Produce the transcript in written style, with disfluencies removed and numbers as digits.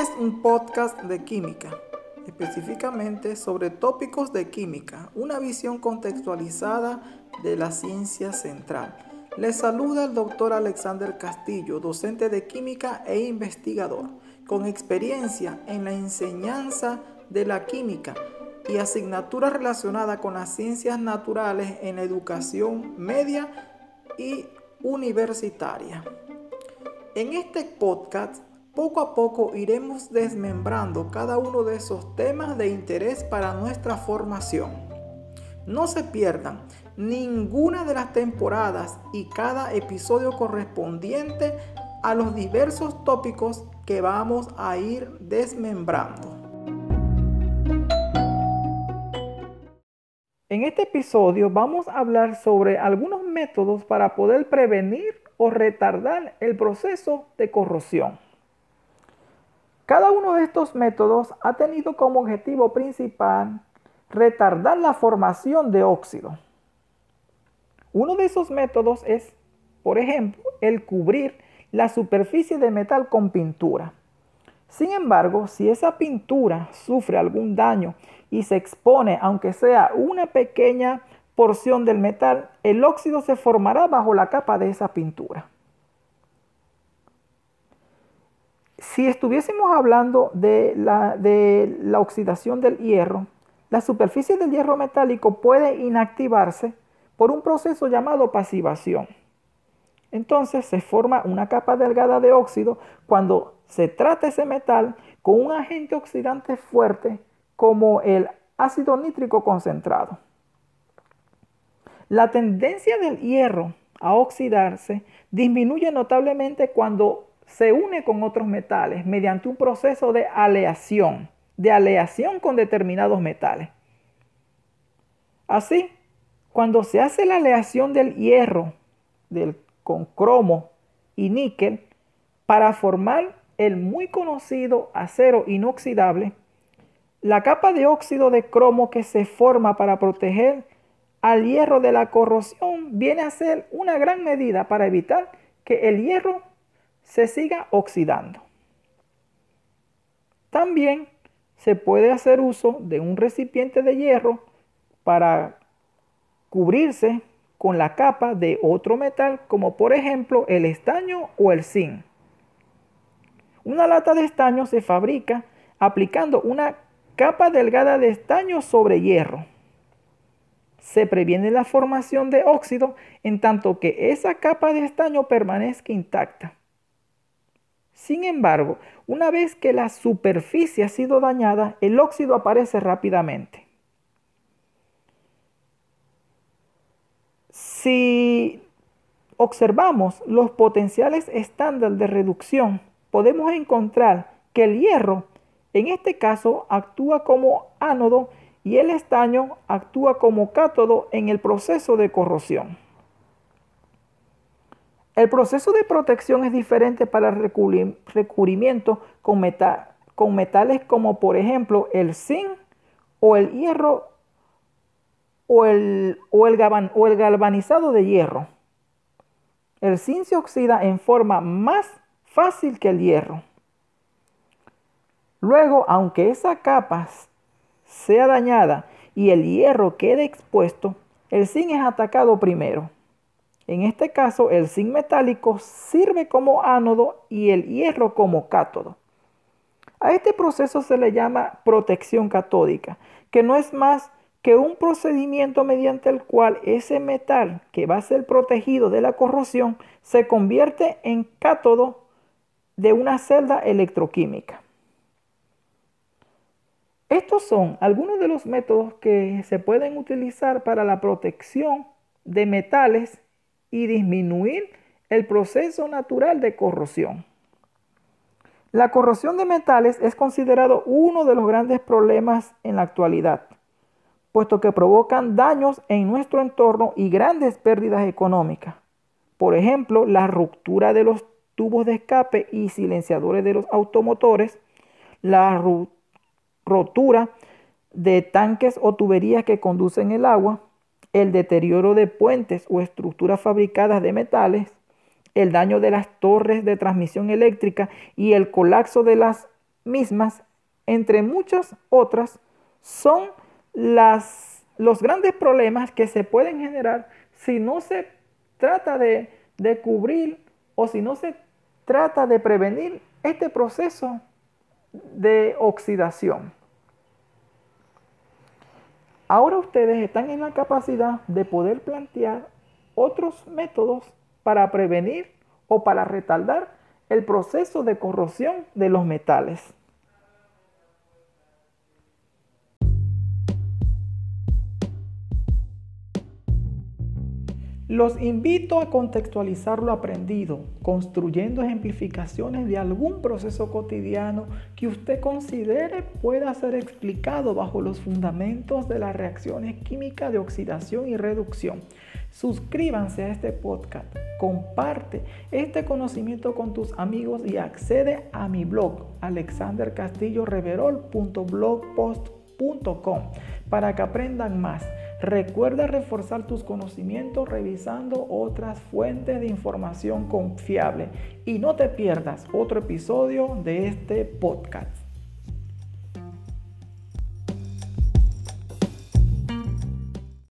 Este es un podcast de química, específicamente sobre tópicos de química, una visión contextualizada de la ciencia central. Les saluda el doctor Alexander Castillo, docente de química e investigador, con experiencia en la enseñanza de la química y asignaturas relacionadas con las ciencias naturales en la educación media y universitaria. En este podcast, poco a poco iremos desmembrando cada uno de esos temas de interés para nuestra formación. No se pierdan ninguna de las temporadas y cada episodio correspondiente a los diversos tópicos que vamos a ir desmembrando. En este episodio vamos a hablar sobre algunos métodos para poder prevenir o retardar el proceso de corrosión. Cada uno de estos métodos ha tenido como objetivo principal retardar la formación de óxido. Uno de esos métodos es, por ejemplo, el cubrir la superficie de metal con pintura. Sin embargo, si esa pintura sufre algún daño y se expone, aunque sea una pequeña porción del metal, el óxido se formará bajo la capa de esa pintura. Si estuviésemos hablando de la oxidación del hierro, la superficie del hierro metálico puede inactivarse por un proceso llamado pasivación. Entonces se forma una capa delgada de óxido cuando se trata ese metal con un agente oxidante fuerte como el ácido nítrico concentrado. La tendencia del hierro a oxidarse disminuye notablemente cuando se une con otros metales mediante un proceso de aleación con determinados metales. Así, cuando se hace la aleación del hierro con cromo y níquel para formar el muy conocido acero inoxidable, la capa de óxido de cromo que se forma para proteger al hierro de la corrosión viene a ser una gran medida para evitar que el hierro se siga oxidando. También se puede hacer uso de un recipiente de hierro para cubrirse con la capa de otro metal, como por ejemplo el estaño o el zinc. Una lata de estaño se fabrica aplicando una capa delgada de estaño sobre hierro. Se previene la formación de óxido en tanto que esa capa de estaño permanezca intacta. Sin embargo, una vez que la superficie ha sido dañada, el óxido aparece rápidamente. Si observamos los potenciales estándar de reducción, podemos encontrar que el hierro, en este caso, actúa como ánodo y el estaño actúa como cátodo en el proceso de corrosión. El proceso de protección es diferente para el recubrimiento con metales como por ejemplo el zinc o el hierro o el galvanizado de hierro. El zinc se oxida en forma más fácil que el hierro. Luego, aunque esa capa sea dañada y el hierro quede expuesto, el zinc es atacado primero. En este caso, el zinc metálico sirve como ánodo y el hierro como cátodo. A este proceso se le llama protección catódica, que no es más que un procedimiento mediante el cual ese metal que va a ser protegido de la corrosión se convierte en cátodo de una celda electroquímica. Estos son algunos de los métodos que se pueden utilizar para la protección de metales y disminuir el proceso natural de corrosión. La corrosión de metales es considerado uno de los grandes problemas en la actualidad, puesto que provocan daños en nuestro entorno y grandes pérdidas económicas. Por ejemplo, la ruptura de los tubos de escape y silenciadores de los automotores, la rotura de tanques o tuberías que conducen el agua, el deterioro de puentes o estructuras fabricadas de metales, el daño de las torres de transmisión eléctrica y el colapso de las mismas, entre muchas otras, son los grandes problemas que se pueden generar si no se trata de cubrir o si no se trata de prevenir este proceso de oxidación. Ahora ustedes están en la capacidad de poder plantear otros métodos para prevenir o para retardar el proceso de corrosión de los metales. Los invito a contextualizar lo aprendido, construyendo ejemplificaciones de algún proceso cotidiano que usted considere pueda ser explicado bajo los fundamentos de las reacciones químicas de oxidación y reducción. Suscríbanse a este podcast, comparte este conocimiento con tus amigos y accede a mi blog alexandercastilloreverol.blogspot.com para que aprendan más. Recuerda reforzar tus conocimientos revisando otras fuentes de información confiable y no te pierdas otro episodio de este podcast.